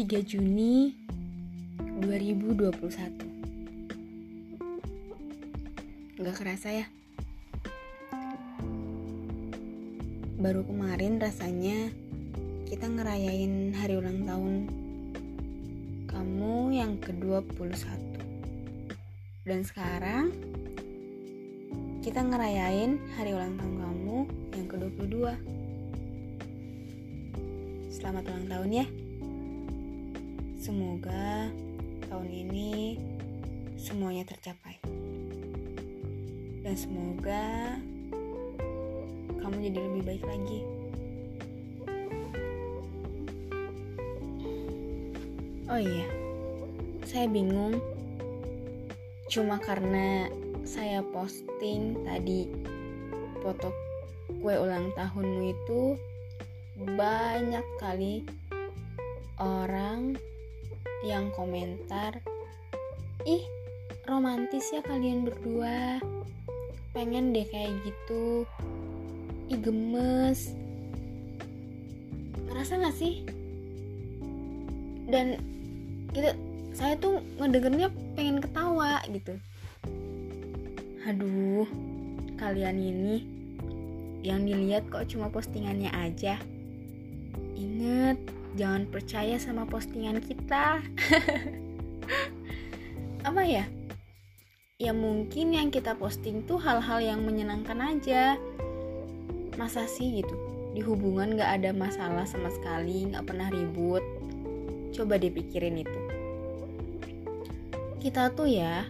3 Juni 2021. Gak kerasa ya, baru kemarin rasanya kita ngerayain hari ulang tahun kamu yang ke-21. Dan sekarang kita ngerayain hari ulang tahun kamu yang ke-22. Selamat ulang tahun ya. Semoga tahun ini semuanya tercapai. Dan semoga kamu jadi lebih baik lagi. Oh iya, saya bingung. Cuma karena saya posting tadi foto kue ulang tahunmu itu, banyak kali orang yang komentar, "Ih, romantis ya kalian berdua. Pengen deh kayak gitu. Ih, gemes." Ngerasa gak sih? Dan gitu, saya tuh ngedengernya pengen ketawa gitu. Aduh, kalian ini yang dilihat kok cuma postingannya aja. Ingat, jangan percaya sama postingan kita. Apa ya? Ya mungkin yang kita posting tuh hal-hal yang menyenangkan aja. Masa sih gitu, di hubungan gak ada masalah sama sekali, gak pernah ribut. Coba dipikirin itu. Kita tuh ya,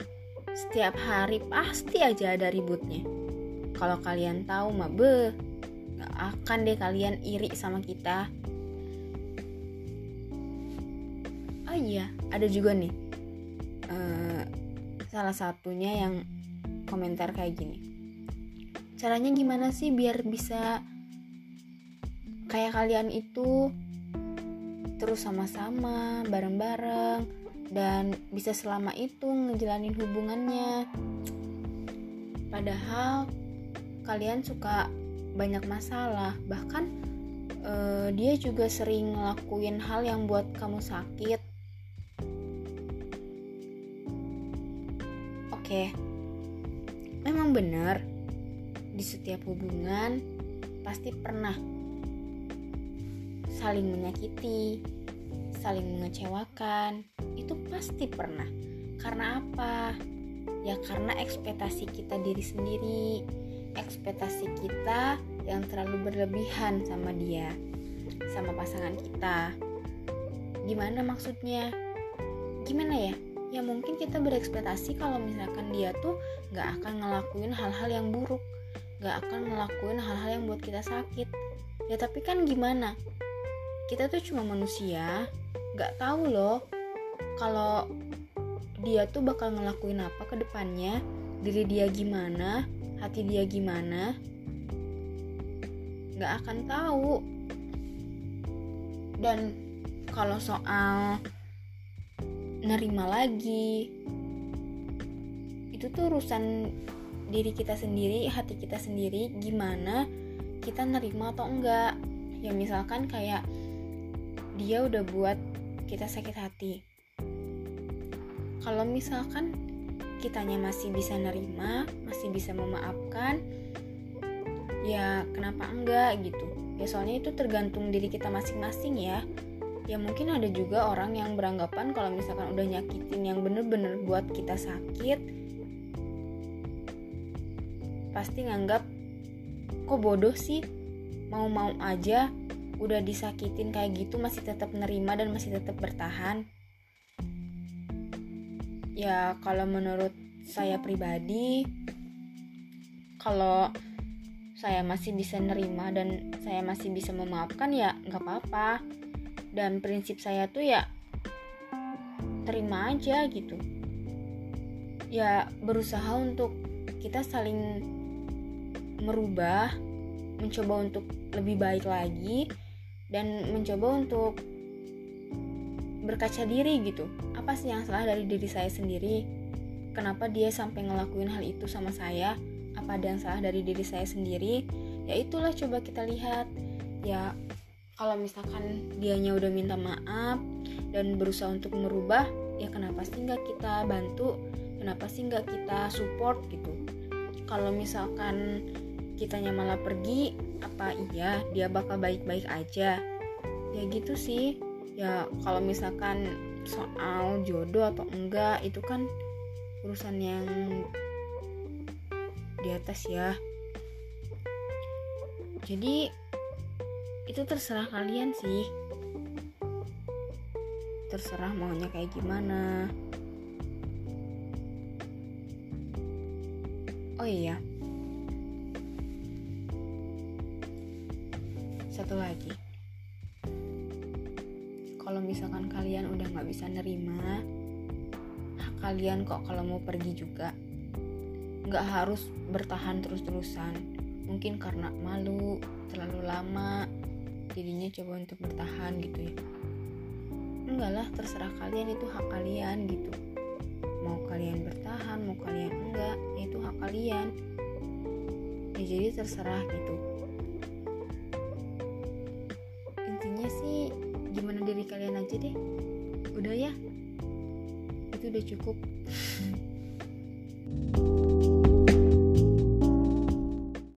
setiap hari pasti aja ada ributnya. Kalau kalian tahu mah, gak akan deh kalian iri sama kita. Oh iya, ada juga nih salah satunya yang komentar kayak gini, "Caranya gimana sih biar bisa kayak kalian itu terus sama-sama, bareng-bareng, dan bisa selama itu ngejalanin hubungannya? Padahal kalian suka banyak masalah, bahkan dia juga sering ngelakuin hal yang buat kamu sakit." Oke, memang benar, di setiap hubungan pasti pernah saling menyakiti, saling mengecewakan. Itu pasti pernah. Karena apa? Ya karena ekspektasi kita diri sendiri, ekspektasi kita yang terlalu berlebihan sama dia, sama pasangan kita. Gimana maksudnya? Gimana ya? Ya mungkin kita berekspektasi kalau misalkan dia tuh gak akan ngelakuin hal-hal yang buruk, gak akan ngelakuin hal-hal yang buat kita sakit. Ya tapi kan gimana, kita tuh cuma manusia, gak tahu loh kalau dia tuh bakal ngelakuin apa ke depannya, diri dia gimana, hati dia gimana, gak akan tahu. Dan kalau soal nerima lagi, itu tuh urusan diri kita sendiri, hati kita sendiri, gimana kita nerima atau enggak. Ya misalkan kayak dia udah buat kita sakit hati, kalau misalkan kitanya masih bisa nerima, masih bisa memaafkan, ya kenapa enggak gitu. Ya soalnya itu tergantung diri kita masing-masing ya. Ya mungkin ada juga orang yang beranggapan kalau misalkan udah nyakitin yang bener-bener buat kita sakit, pasti nganggap, "Kok bodoh sih, mau-mau aja udah disakitin kayak gitu masih tetap nerima dan masih tetap bertahan." Ya kalau menurut saya pribadi, kalau saya masih bisa nerima dan saya masih bisa memaafkan, ya gak apa-apa. Dan prinsip saya tuh ya terima aja gitu. Ya berusaha untuk kita saling merubah, mencoba untuk lebih baik lagi, dan mencoba untuk berkaca diri gitu. Apa sih yang salah dari diri saya sendiri? Kenapa dia sampai ngelakuin hal itu sama saya? Apa ada yang salah dari diri saya sendiri? Ya itulah, coba kita lihat. Ya Kalau misalkan dianya udah minta maaf dan berusaha untuk merubah, ya kenapa sih nggak kita bantu, kenapa sih nggak kita support gitu. Kalau misalkan kitanya malah pergi, apa iya dia bakal baik-baik aja? Ya gitu sih. Ya kalau misalkan soal jodoh atau enggak, itu kan urusan yang di atas ya. Jadi itu terserah kalian sih, terserah maunya kayak gimana. Oh iya, satu lagi, kalau misalkan kalian udah nggak bisa nerima, hak kalian kok kalau mau pergi juga. Nggak harus bertahan terus-terusan, mungkin karena malu terlalu lama jadinya coba untuk bertahan gitu ya. Enggak lah, terserah kalian, itu hak kalian gitu. Mau kalian bertahan, mau kalian enggak, ya itu hak kalian ya, jadi terserah gitu. Intinya sih gimana diri kalian aja deh. Udah ya, itu udah cukup.